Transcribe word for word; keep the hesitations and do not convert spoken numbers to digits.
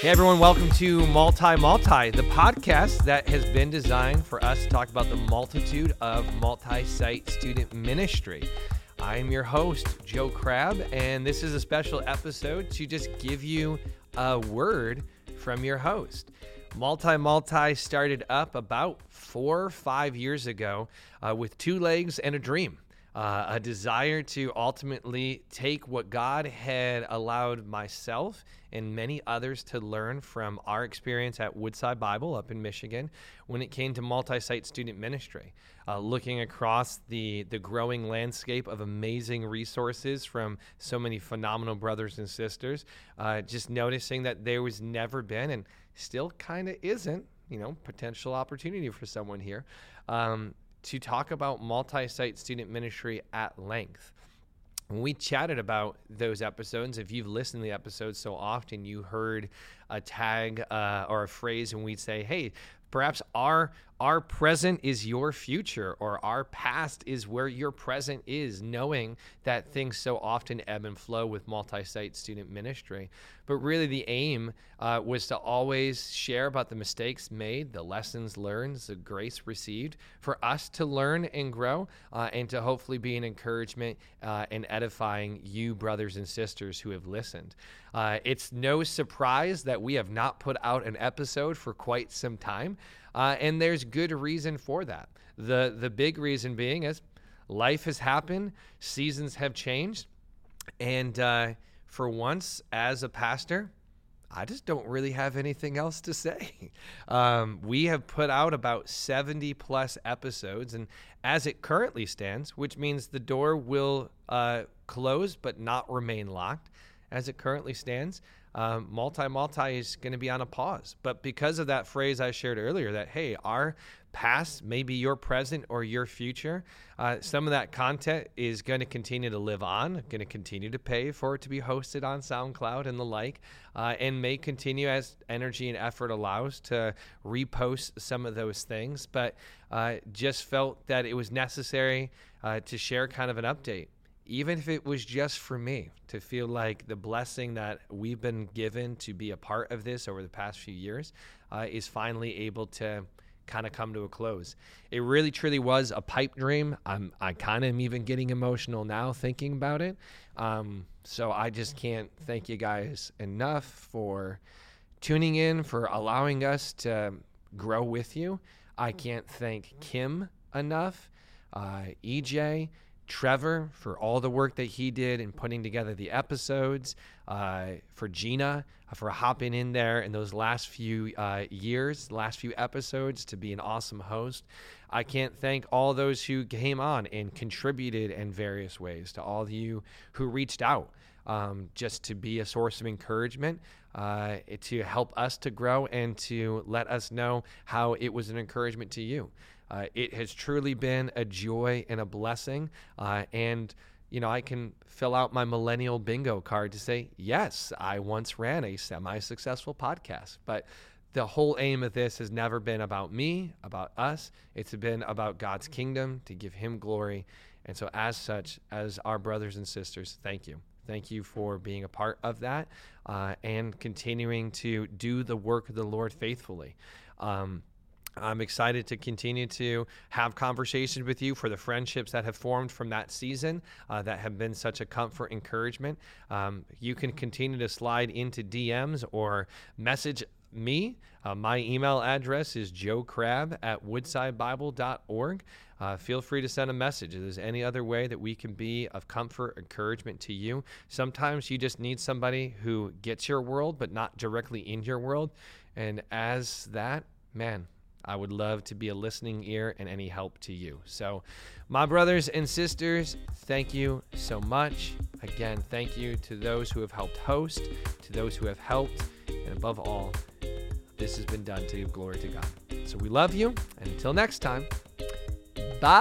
Hey everyone, welcome to Multi-Multi, the podcast that has been designed for us to talk about the multitude of multi-site student ministry. I'm your host, Joe Crabb, and this is a special episode to just give you a word from your host. Multi-Multi started up about four or five years ago uh, with two legs and a dream. Uh, a desire to ultimately take what God had allowed myself and many others to learn from our experience at Woodside Bible up in Michigan when it came to multi-site student ministry. Uh, looking across the, the growing landscape of amazing resources from so many phenomenal brothers and sisters, uh, just noticing that there was never been and still kind of isn't, you know, potential opportunity for someone here. Um, to talk about multi-site student ministry at length. We chatted about those episodes. If you've listened to the episodes so often, you heard a tag uh, or a phrase and we'd say, hey, perhaps our our present is your future, or our past is where your present is, knowing that things so often ebb and flow with multi-site student ministry. But really the aim uh, was to always share about the mistakes made, the lessons learned, the grace received, for us to learn and grow, uh, and to hopefully be an encouragement uh, and edifying you brothers and sisters who have listened. Uh, it's no surprise that we have not put out an episode for quite some time. Uh, and there's good reason for that. The the big reason being is life has happened, seasons have changed, and uh, for once as a pastor, I just don't really have anything else to say. Um, we have put out about seventy plus episodes, and as it currently stands, which means the door will uh, close but not remain locked, as it currently stands, Um, multi-multi is going to be on a pause. But because of that phrase I shared earlier that, hey, our past may be your present or your future, uh, some of that content is going to continue to live on, going to continue to pay for it to be hosted on SoundCloud and the like, uh, and may continue as energy and effort allows to repost some of those things. But uh, just felt that it was necessary uh, to share kind of an update. Even if it was just for me to feel like the blessing that we've been given to be a part of this over the past few years uh, is finally able to kind of come to a close. It really truly was a pipe dream. I'm, I kind of am even getting emotional now thinking about it. Um, so I just can't thank you guys enough for tuning in, for allowing us to grow with you. I can't thank Kim enough, uh, E J, Trevor for all the work that he did in putting together the episodes, uh, for Gina for hopping in there in those last few uh, years, last few episodes to be an awesome host. I can't thank all those who came on and contributed in various ways, to all of you who reached out um, just to be a source of encouragement, uh, to help us to grow and to let us know how it was an encouragement to you. Uh, it has truly been a joy and a blessing. Uh, and, you know, I can fill out my millennial bingo card to say, yes, I once ran a semi-successful podcast. But the whole aim of this has never been about me, about us. It's been about God's kingdom, to give him glory. And so as such, as our brothers and sisters, thank you. Thank you for being a part of that uh, and continuing to do the work of the Lord faithfully. Um I'm excited to continue to have conversations with you for the friendships that have formed from that season uh, that have been such a comfort, encouragement. Um, you can continue to slide into D Ms or message me. Uh, my email address is joe crab at woodside bible dot org. Uh, feel free to send a message. If there's any other way that we can be of comfort, encouragement to you. Sometimes you just need somebody who gets your world, but not directly in your world. And as that, man, I would love to be a listening ear and any help to you. So my brothers and sisters, thank you so much. Again, thank you to those who have helped host, to those who have helped, and above all, this has been done to give glory to God. So we love you, and until next time, bye.